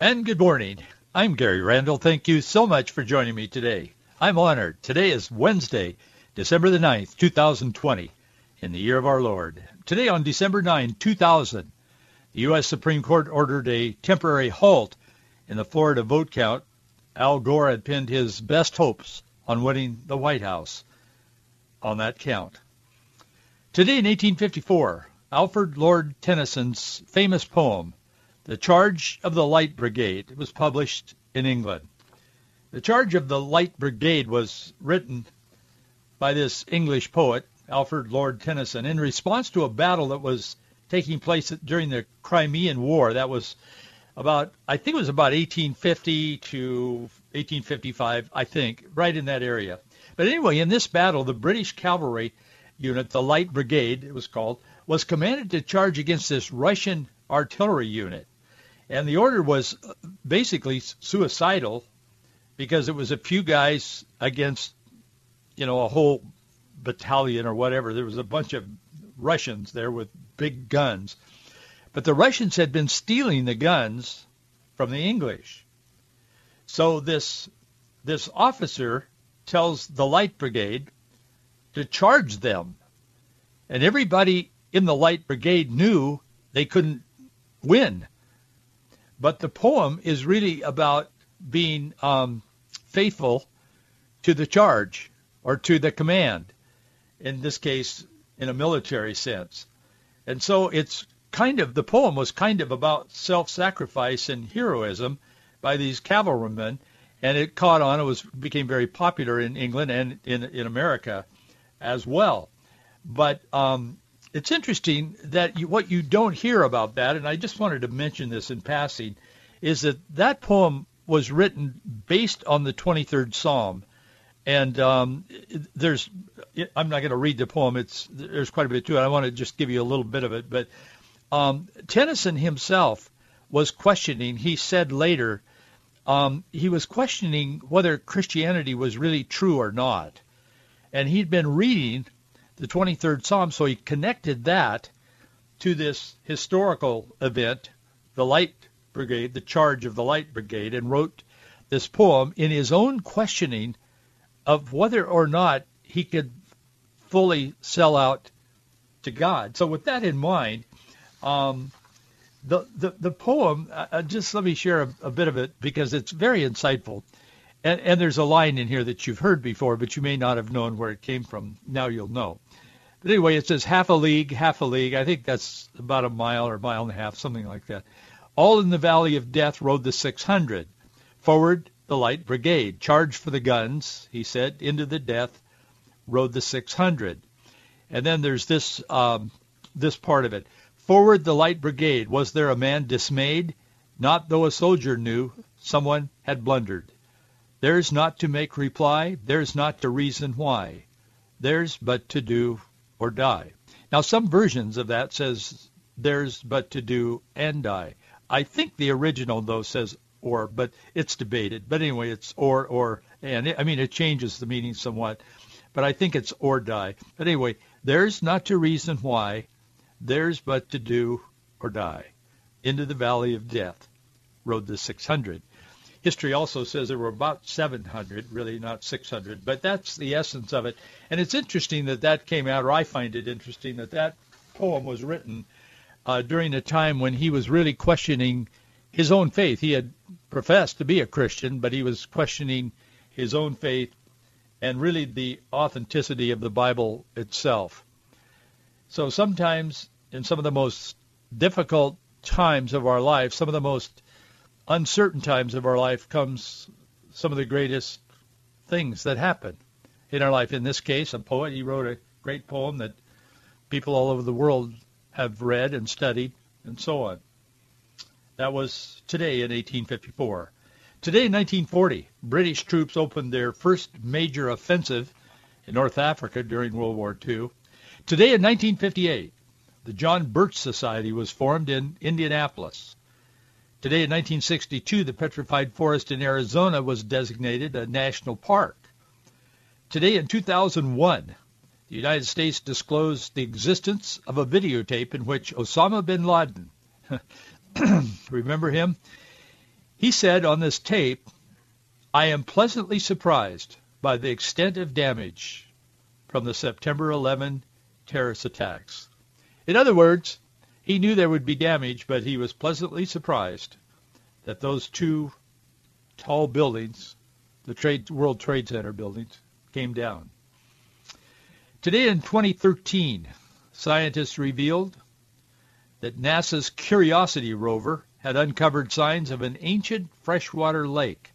And good morning. I'm Gary Randall. Thank you so much for joining me today. I'm honored. Today is Wednesday, December the 9th, 2020, in the year of our Lord. Today on December 9, 2000, the U.S. Supreme Court ordered a temporary halt in the Florida vote count. Al Gore had pinned his best hopes on winning the White House on that count. Today in 1854, Alfred Lord Tennyson's famous poem, The Charge of the Light Brigade, was published in England. The Charge of the Light Brigade was written by this English poet, Alfred Lord Tennyson, in response to a battle that was taking place during the Crimean War. That was about, I think it was about 1850 to 1855, I think, right in that area. But anyway, in this battle, the British cavalry unit, the Light Brigade, it was called, was commanded to charge against this Russian artillery unit. And the order was basically suicidal because it was a few guys against, a whole battalion or whatever. There was a bunch of Russians there with big guns. But the Russians had been stealing the guns from the English. So this officer tells the Light Brigade to charge them. And everybody in the Light Brigade knew they couldn't win. But the poem is really about being faithful to the charge or to the command, in this case, in a military sense. And so the poem was kind of about self-sacrifice and heroism by these cavalrymen, and it caught on. It became very popular in England and in America as well. But it's interesting that what you don't hear about that, and I just wanted to mention this in passing, is that poem was written based on the 23rd Psalm. And I'm not going to read the poem. There's quite a bit to it. I want to just give you a little bit of it. But Tennyson himself was questioning. He said later, he was questioning whether Christianity was really true or not. And he'd been reading the 23rd Psalm, so he connected that to this historical event, the Light Brigade, the charge of the Light Brigade, and wrote this poem in his own questioning of whether or not he could fully sell out to God. So with that in mind, the poem, just let me share a bit of it because it's very insightful. And there's a line in here that you've heard before, but you may not have known where it came from. Now you'll know. But anyway, it says, half a league. I think that's about a mile or a mile and a half, something like that. All in the valley of death rode the 600. Forward, the Light Brigade. Charge for the guns, he said. Into the death rode the 600. And then there's this part of it. Forward, the Light Brigade. Was there a man dismayed? Not though a soldier knew someone had blundered. Theirs not to make reply, theirs not to reason why, theirs but to do or die. Now, some versions of that says, theirs but to do and die. I think the original, though, says or, but it's debated. But anyway, it's or, and it changes the meaning somewhat, but I think it's or die. But anyway, theirs not to reason why, theirs but to do or die. Into the valley of death rode the 600. History also says there were about 700, really not 600, but that's the essence of it. And it's interesting that came out, or I find it interesting that poem was written during a time when he was really questioning his own faith. He had professed to be a Christian, but he was questioning his own faith and really the authenticity of the Bible itself. So sometimes in some of the most difficult times of our life, some of the most uncertain times of our life comes some of the greatest things that happen in our life. In this case, a poet, he wrote a great poem that people all over the world have read and studied and so on. That was today in 1854. Today in 1940, British troops opened their first major offensive in North Africa during World War II. Today in 1958, the John Birch Society was formed in Indianapolis. Today in 1962, the Petrified Forest in Arizona was designated a national park. Today in 2001, the United States disclosed the existence of a videotape in which Osama bin Laden, remember him? He said on this tape, "I am pleasantly surprised by the extent of damage from the September 11 terrorist attacks." In other words, he knew there would be damage, but he was pleasantly surprised that those two tall buildings, the World Trade Center buildings, came down. Today in 2013, scientists revealed that NASA's Curiosity rover had uncovered signs of an ancient freshwater lake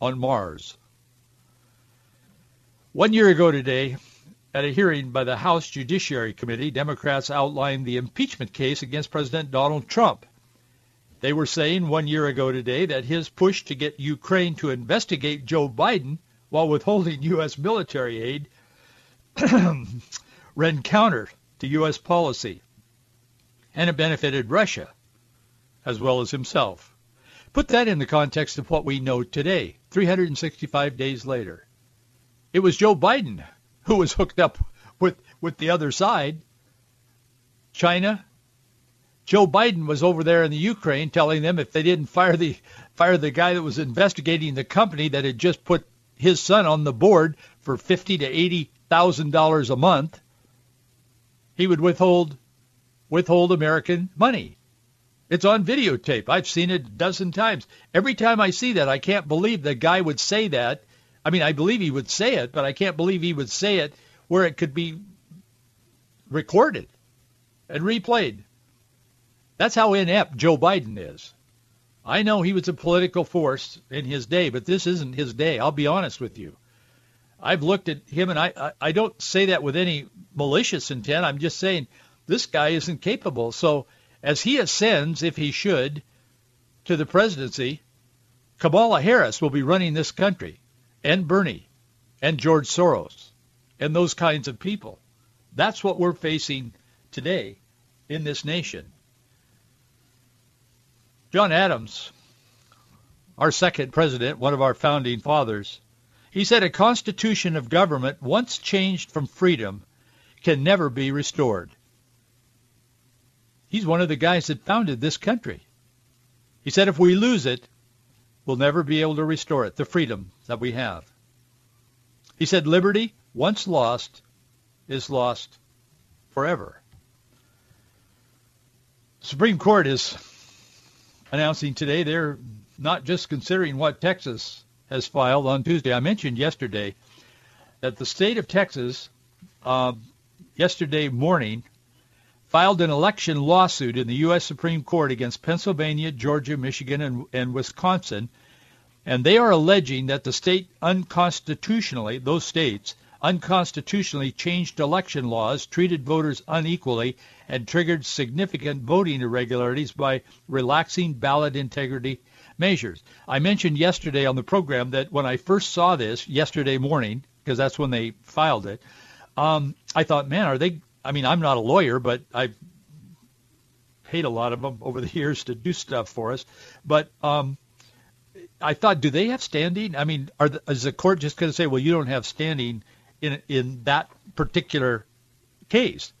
on Mars. 1 year ago today, at a hearing by the House Judiciary Committee, Democrats outlined the impeachment case against President Donald Trump. They were saying 1 year ago today that his push to get Ukraine to investigate Joe Biden while withholding U.S. military aid ran counter to U.S. policy, and it benefited Russia as well as himself. Put that in the context of what we know today, 365 days later. It was Joe Biden who was hooked up with the other side, China. Joe Biden was over there in the Ukraine telling them if they didn't fire the guy that was investigating the company that had just put his son on the board for $50,000 to $80,000 a month, he would withhold American money. It's on videotape. I've seen it a dozen times. Every time I see that, I can't believe the guy would say that. I mean, I believe he would say it, but I can't believe he would say it where it could be recorded and replayed. That's how inept Joe Biden is. I know he was a political force in his day, but this isn't his day. I'll be honest with you. I've looked at him, and I don't say that with any malicious intent. I'm just saying this guy isn't capable. So as he ascends, if he should, to the presidency, Kamala Harris will be running this country, and Bernie, and George Soros, and those kinds of people. That's what we're facing today in this nation. John Adams, our second president, one of our founding fathers, he said a constitution of government once changed from freedom can never be restored. He's one of the guys that founded this country. He said if we lose it, we'll never be able to restore it, the freedom that we have. He said, liberty, once lost, is lost forever. The Supreme Court is announcing today they're not just considering what Texas has filed on Tuesday. I mentioned yesterday that the state of Texas yesterday morning filed an election lawsuit in the U.S. Supreme Court against Pennsylvania, Georgia, Michigan, and Wisconsin, and they are alleging that the state unconstitutionally, those states, unconstitutionally changed election laws, treated voters unequally, and triggered significant voting irregularities by relaxing ballot integrity measures. I mentioned yesterday on the program that when I first saw this yesterday morning, because that's when they filed it, I thought, man, are they... I mean, I'm not a lawyer, but I've paid a lot of them over the years to do stuff for us. But I thought, do they have standing? I mean, is the court just going to say, well, you don't have standing in that particular case?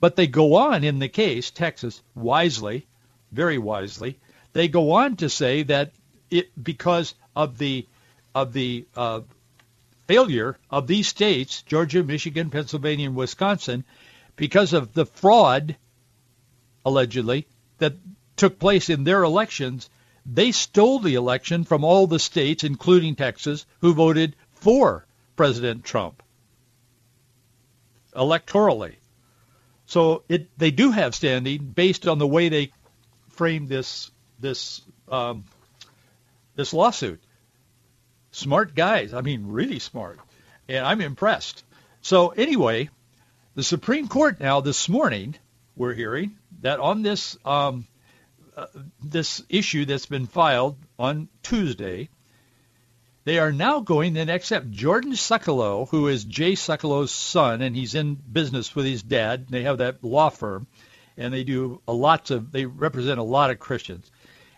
But they go on in the case, Texas, wisely, very wisely, they go on to say that because of the failure of these states, Georgia, Michigan, Pennsylvania, and Wisconsin, because of the fraud, allegedly, that took place in their elections, they stole the election from all the states, including Texas, who voted for President Trump electorally. So they do have standing based on the way they framed this lawsuit. Smart guys. I mean, really smart. And I'm impressed. So anyway, the Supreme Court now this morning, we're hearing that on this this issue that's been filed on Tuesday. They are now going and accept Jordan Sekulow, who is Jay Sekulow's son, and he's in business with his dad. They have that law firm, and they do they represent a lot of Christians.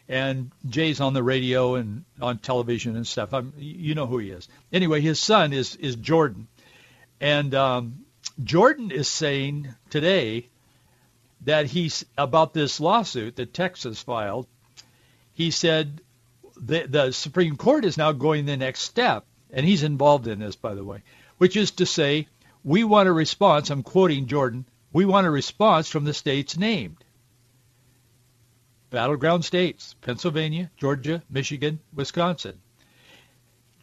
And Jay's on the radio and on television and stuff. You know who he is. Anyway, his son is Jordan. And Jordan is saying today that he's about this lawsuit that Texas filed. He said the Supreme Court is now going the next step, and he's involved in this, by the way, which is to say, we want a response. I'm quoting Jordan. We want a response from the states named. Battleground states, Pennsylvania, Georgia, Michigan, Wisconsin.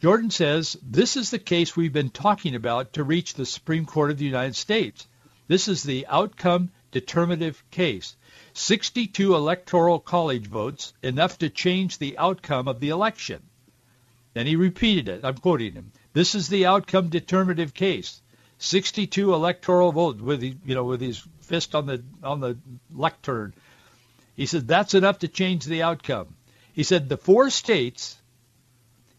Jordan says, this is the case we've been talking about to reach the Supreme Court of the United States. This is the outcome determinative case. 62 Electoral College votes, enough to change the outcome of the election. Then he repeated it. I'm quoting him. This is the outcome determinative case. 62 electoral votes with his fist on the lectern. He said, that's enough to change the outcome. He said, the four states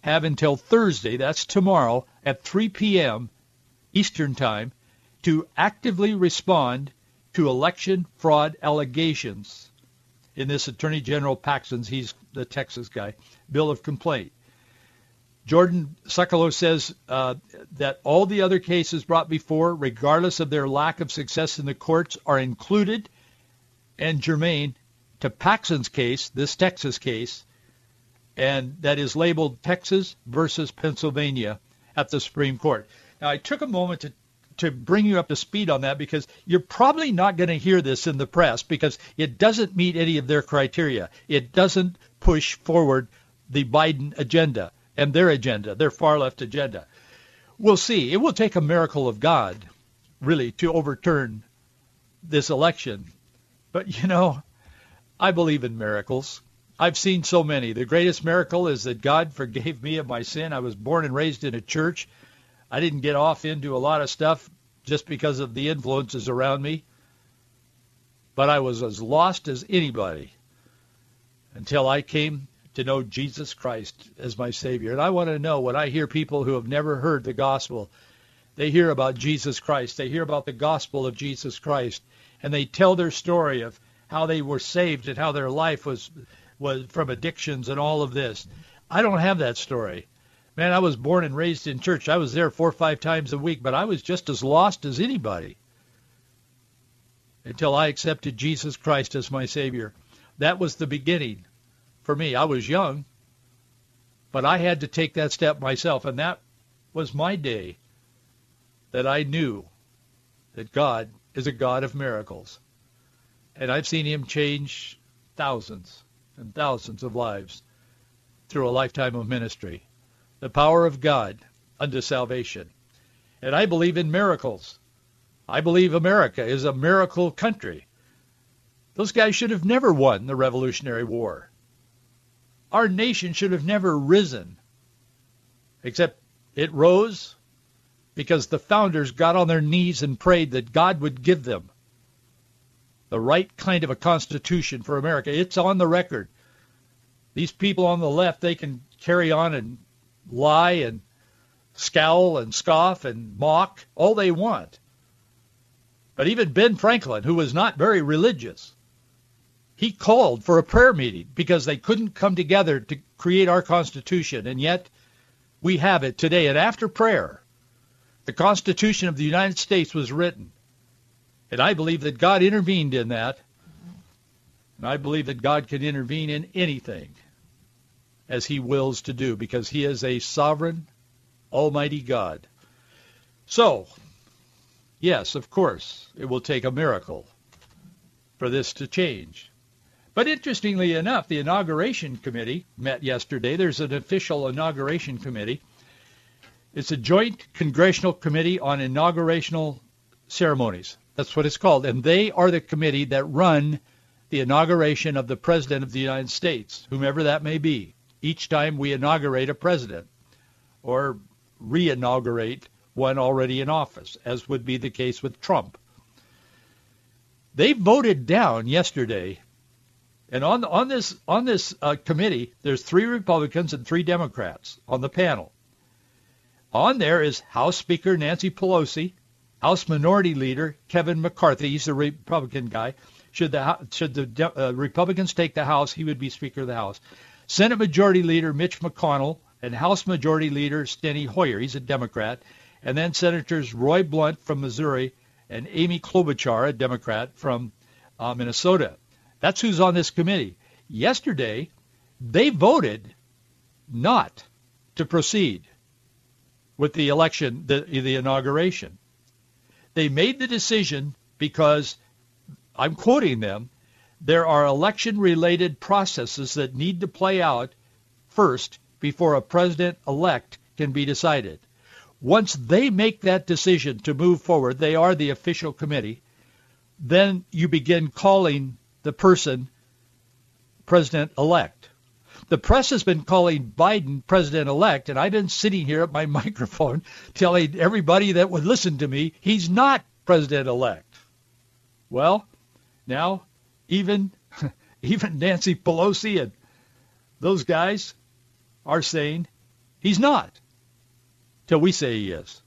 have until Thursday, that's tomorrow, at 3 p.m. Eastern Time, to actively respond to election fraud allegations in this Attorney General Paxson's, he's the Texas guy, bill of complaint. Jordan Sekulow says that all the other cases brought before, regardless of their lack of success in the courts, are included and germane to Paxson's case, this Texas case, and that is labeled Texas versus Pennsylvania at the Supreme Court. Now, I took a moment to bring you up to speed on that because you're probably not going to hear this in the press because it doesn't meet any of their criteria. It doesn't push forward the Biden agenda and their agenda, their far-left agenda. We'll see. It will take a miracle of God, really, to overturn this election. But, I believe in miracles. I've seen so many. The greatest miracle is that God forgave me of my sin. I was born and raised in a church. I didn't get off into a lot of stuff just because of the influences around me. But I was as lost as anybody until I came to know Jesus Christ as my Savior. And I want to know, when I hear people who have never heard the gospel, they hear about Jesus Christ. They hear about the gospel of Jesus Christ. And they tell their story of how they were saved and how their life was from addictions and all of this. I don't have that story. Man, I was born and raised in church. I was there 4 or 5 times a week, but I was just as lost as anybody until I accepted Jesus Christ as my Savior. That was the beginning for me. I was young, but I had to take that step myself, and that was my day that I knew that God is a God of miracles. And I've seen him change thousands and thousands of lives through a lifetime of ministry. The power of God unto salvation. And I believe in miracles. I believe America is a miracle country. Those guys should have never won the Revolutionary War. Our nation should have never risen, except it rose because the founders got on their knees and prayed that God would give them the right kind of a constitution for America. It's on the record. These people on the left, they can carry on and lie and scowl and scoff and mock all they want. But even Ben Franklin, who was not very religious, he called for a prayer meeting because they couldn't come together to create our Constitution. And yet we have it today. And after prayer, the Constitution of the United States was written. And I believe that God intervened in that. And I believe that God can intervene in anything as he wills to do, because he is a sovereign, almighty God. So, yes, of course, it will take a miracle for this to change. But interestingly enough, the Inauguration Committee met yesterday. There's an official Inauguration Committee. It's a joint congressional committee on inaugurational ceremonies. That's what it's called. And they are the committee that run the inauguration of the President of the United States, whomever that may be. Each time we inaugurate a president or re-inaugurate one already in office, as would be the case with Trump. They voted down yesterday And on this committee, there's 3 Republicans and 3 Democrats on the panel. On there is House Speaker Nancy Pelosi, House Minority Leader Kevin McCarthy. He's the Republican guy. Should the Republicans take the House, he would be Speaker of the House. Senate Majority Leader Mitch McConnell and House Majority Leader Steny Hoyer. He's a Democrat. And then Senators Roy Blunt from Missouri and Amy Klobuchar, a Democrat from Minnesota. That's who's on this committee. Yesterday, they voted not to proceed with the election, the inauguration. They made the decision because, I'm quoting them, there are election-related processes that need to play out first before a president-elect can be decided. Once they make that decision to move forward, they are the official committee, then you begin calling the person president-elect. The press has been calling Biden president-elect, and I've been sitting here at my microphone telling everybody that would listen to me, he's not president-elect. Well, now, even Nancy Pelosi and those guys are saying he's not, till we say he is.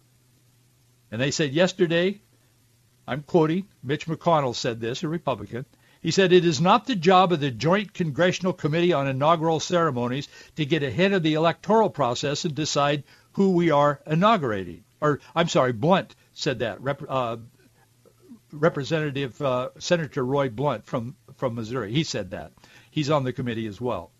And they said yesterday, I'm quoting, Mitch McConnell said this, a Republican. He said, it is not the job of the Joint Congressional Committee on Inaugural Ceremonies to get ahead of the electoral process and decide who we are inaugurating. Or, I'm sorry, Blunt said that, Senator Roy Blunt from Missouri. He said that. He's on the committee as well.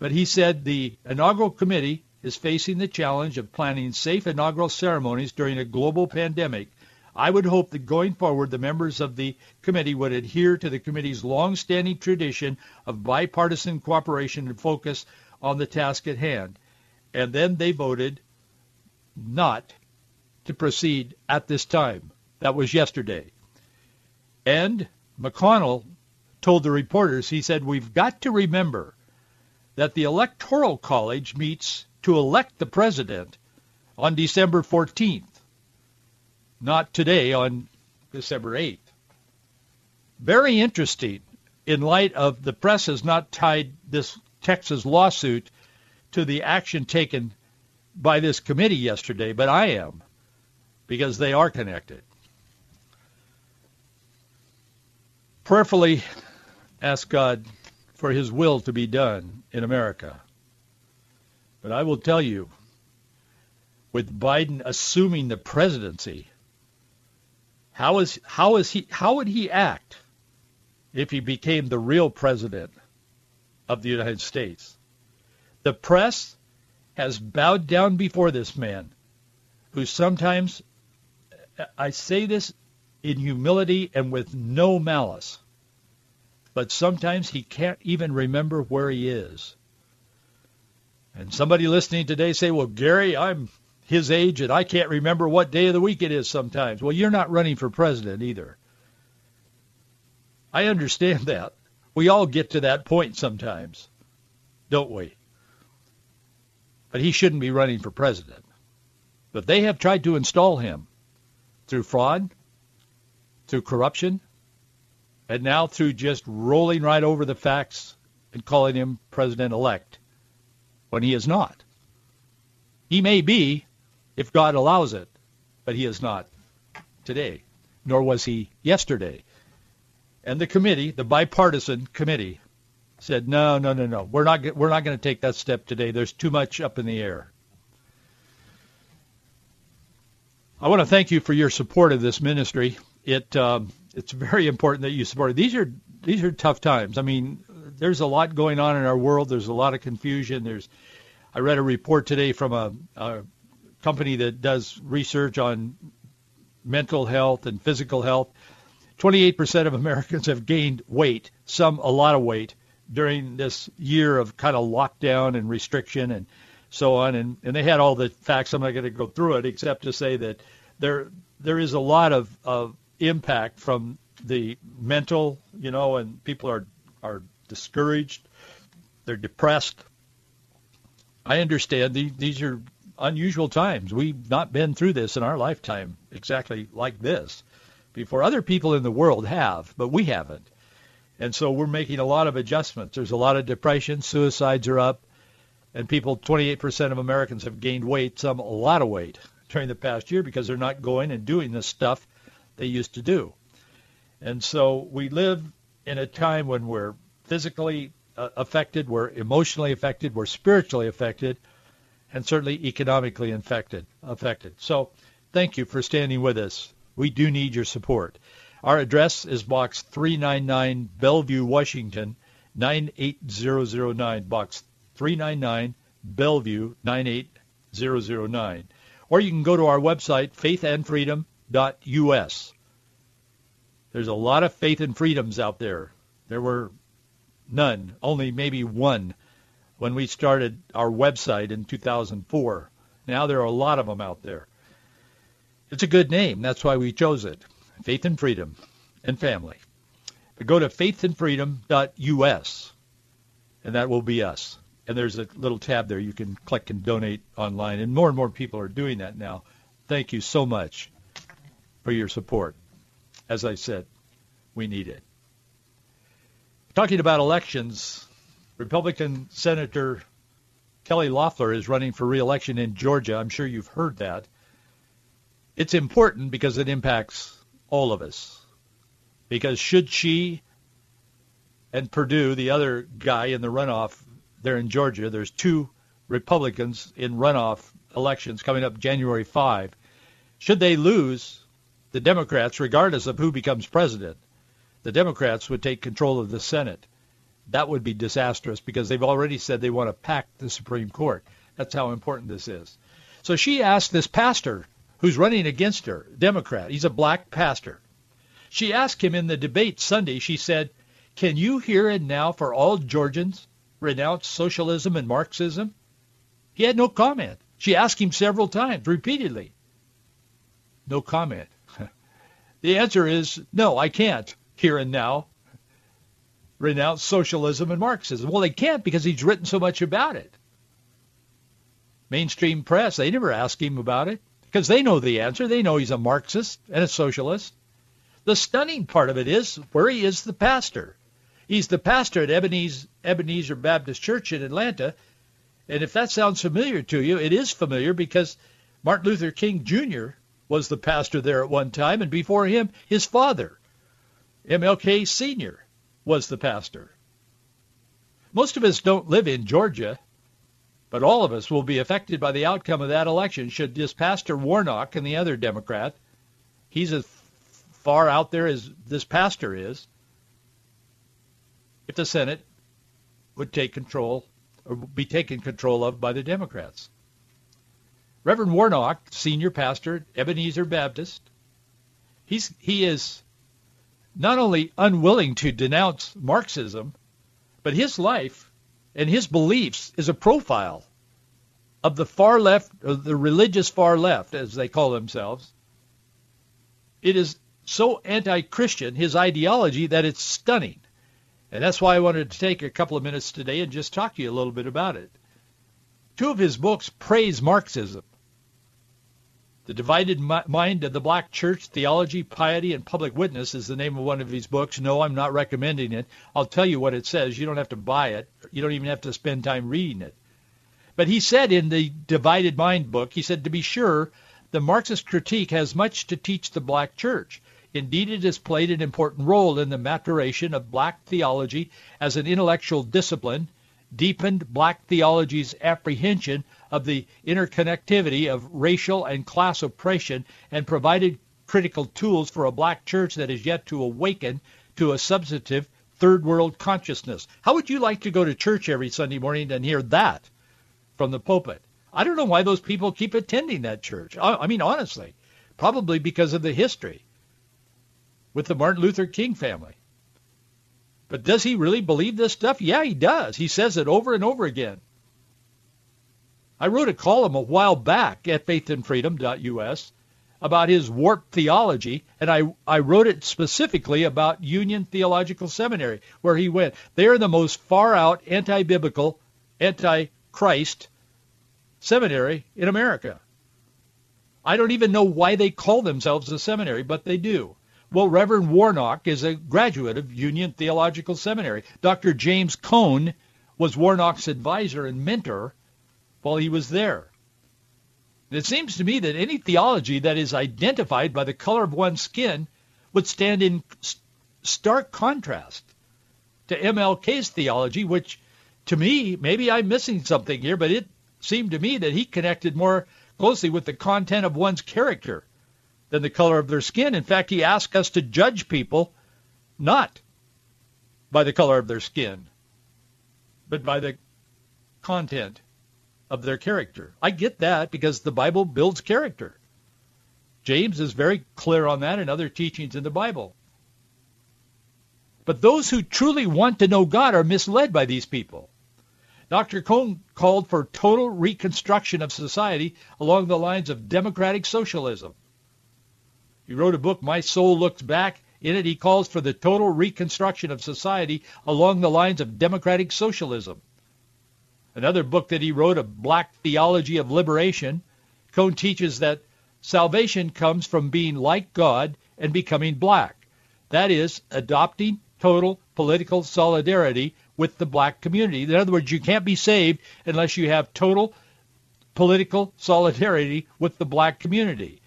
But he said the inaugural committee is facing the challenge of planning safe inaugural ceremonies during a global pandemic. I would hope that going forward, the members of the committee would adhere to the committee's long-standing tradition of bipartisan cooperation and focus on the task at hand. And then they voted not to proceed at this time. That was yesterday. And McConnell told the reporters, he said, we've got to remember that the Electoral College meets to elect the president on December 14th. Not today, on December 8th. Very interesting in light of the press has not tied this Texas lawsuit to the action taken by this committee yesterday, but I am, because they are connected. Prayerfully ask God for his will to be done in America. But I will tell you, with Biden assuming the presidency, How would he act if he became the real president of the United States? The press has bowed down before this man, who sometimes, I say this in humility and with no malice, but sometimes he can't even remember where he is. And somebody listening today say, well, Gary, I'm his age, and I can't remember what day of the week it is sometimes. Well, you're not running for president either. I understand that. We all get to that point sometimes, don't we? But he shouldn't be running for president. But they have tried to install him through fraud, through corruption, and now through just rolling right over the facts and calling him president-elect when he is not. He may be, if God allows it, but he is not today, nor was he yesterday. And the committee, the bipartisan committee, said, no, we're not going to take that step today. There's too much up in the air. I want to thank you for your support of this ministry. It's very important that you support it. These are tough times. I mean, there's a lot going on in our world. There's a lot of confusion. I read a report today from a company that does research on mental health and physical health. 28% of Americans have gained weight, some a lot of weight, during this year of kind of lockdown and restriction and so on. And they had all the facts. I'm not going to go through it except to say that there is a lot of impact from the mental, and people are discouraged. They're depressed. I understand these are unusual times. We've not been through this in our lifetime exactly like this before. Other people in the world have, but we haven't. And so we're making a lot of adjustments. There's a lot of depression. Suicides are up. And people, 28% of Americans have gained weight, some a lot of weight, during the past year because they're not going and doing the stuff they used to do. And so we live in a time when we're physically affected, we're emotionally affected, we're spiritually affected, and certainly economically affected. So thank you for standing with us. We do need your support. Our address is Box 399, Bellevue, Washington, 98009, Box 399, Bellevue, 98009. Or you can go to our website, faithandfreedom.us. There's a lot of faith and freedoms out there. There were none, only maybe one, when we started our website in 2004. Now there are a lot of them out there. It's a good name. That's why we chose it. Faith and Freedom and Family. But go to faithandfreedom.us, and that will be us. And there's a little tab there you can click and donate online. And more people are doing that now. Thank you so much for your support. As I said, we need it. Talking about elections, Republican Senator Kelly Loeffler is running for re-election in Georgia. I'm sure you've heard that. It's important because it impacts all of us. Because should she and Perdue, the other guy in the runoff, there in Georgia, there's two Republicans in runoff elections coming up January 5. Should they lose, the Democrats, regardless of who becomes president, the Democrats would take control of the Senate. That would be disastrous because they've already said they want to pack the Supreme Court. That's how important this is. So she asked this pastor who's running against her, Democrat. He's a black pastor. She asked him in the debate Sunday, she said, "Can you here and now for all Georgians renounce socialism and Marxism?" He had no comment. She asked him several times, repeatedly. No comment. The answer is, no, I can't here and now renounce socialism and Marxism. Well, they can't because he's written so much about it. Mainstream press, they never ask him about it because they know the answer. They know he's a Marxist and a socialist. The stunning part of it is where he is the pastor. He's the pastor at Ebenezer Baptist Church in Atlanta. And if that sounds familiar to you, it is familiar because Martin Luther King Jr. was the pastor there at one time. And before him, his father, MLK Sr., was the pastor. Most of us don't live in Georgia, but all of us will be affected by the outcome of that election should this Pastor Warnock and the other Democrat, he's as far out there as this pastor is, if the Senate would take control or be taken control of by the Democrats. Reverend Warnock, senior pastor, Ebenezer Baptist, he is not only unwilling to denounce Marxism, but his life and his beliefs is a profile of the far left, or the religious far left, as they call themselves. It is so anti-Christian, his ideology, that it's stunning. And that's why I wanted to take a couple of minutes today and just talk to you a little bit about it. Two of his books praise Marxism. The Divided Mind of the Black Church, Theology, Piety, and Public Witness is the name of one of his books. No, I'm not recommending it. I'll tell you what it says. You don't have to buy it. You don't even have to spend time reading it. But he said in the Divided Mind book, he said, to be sure, the Marxist critique has much to teach the black church. Indeed, it has played an important role in the maturation of black theology as an intellectual discipline, deepened black theology's apprehension of the interconnectivity of racial and class oppression, and provided critical tools for a black church that is yet to awaken to a substantive third world consciousness. How would you like to go to church every Sunday morning and hear that from the pulpit? I don't know why those people keep attending that church. I mean, honestly, probably because of the history with the Martin Luther King family. But does he really believe this stuff? Yeah, he does. He says it over and over again. I wrote a column a while back at faithandfreedom.us about his warped theology, and I wrote it specifically about Union Theological Seminary, where he went. They are the most far-out, anti-biblical, anti-Christ seminary in America. I don't even know why they call themselves a seminary, but they do. Well, Reverend Warnock is a graduate of Union Theological Seminary. Dr. James Cone was Warnock's advisor and mentor while he was there. And it seems to me that any theology that is identified by the color of one's skin would stand in stark contrast to MLK's theology, which to me, maybe I'm missing something here, but it seemed to me that he connected more closely with the content of one's character than the color of their skin. In fact, he asked us to judge people not by the color of their skin, but by the content of their character. I get that because the Bible builds character. James is very clear on that and other teachings in the Bible. But those who truly want to know God are misled by these people. Dr. Cone called for total reconstruction of society along the lines of democratic socialism. He wrote a book, My Soul Looks Back. In it, he calls for the total reconstruction of society along the lines of democratic socialism. Another book that he wrote, A Black Theology of Liberation, Cone teaches that salvation comes from being like God and becoming black. That is, adopting total political solidarity with the black community. In other words, you can't be saved unless you have total political solidarity with the black community.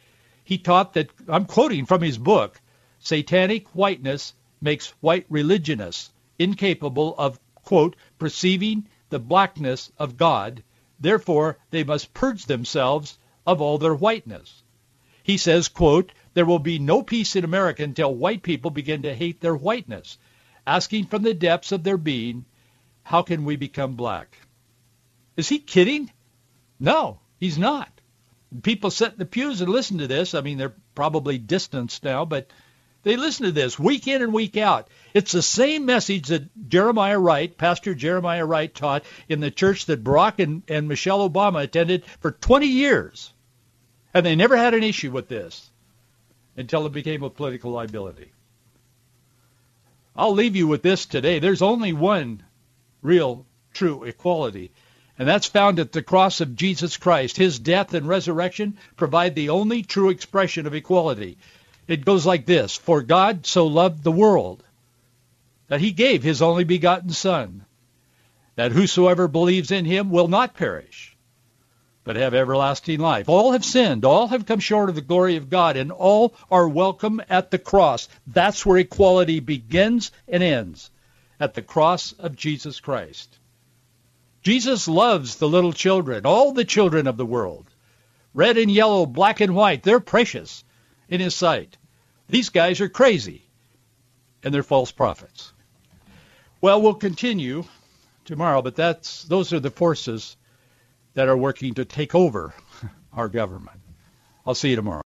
He taught that, I'm quoting from his book, satanic whiteness makes white religionists incapable of, quote, perceiving the blackness of God. Therefore, they must purge themselves of all their whiteness. He says, quote, there will be no peace in America until white people begin to hate their whiteness, asking from the depths of their being, how can we become black? Is he kidding? No, he's not. People sit in the pews and listen to this. I mean, they're probably distanced now, but they listen to this week in and week out. It's the same message that Jeremiah Wright, Pastor Jeremiah Wright, taught in the church that Barack and Michelle Obama attended for 20 years. And they never had an issue with this until it became a political liability. I'll leave you with this today. There's only one real, true equality. And that's found at the cross of Jesus Christ. His death and resurrection provide the only true expression of equality. It goes like this. For God so loved the world that he gave his only begotten Son, that whosoever believes in him will not perish, but have everlasting life. All have sinned. All have come short of the glory of God, and all are welcome at the cross. That's where equality begins and ends, at the cross of Jesus Christ. Jesus loves the little children, all the children of the world. Red and yellow, black and white, they're precious in his sight. These guys are crazy, and they're false prophets. Well, we'll continue tomorrow, but those are the forces that are working to take over our government. I'll see you tomorrow.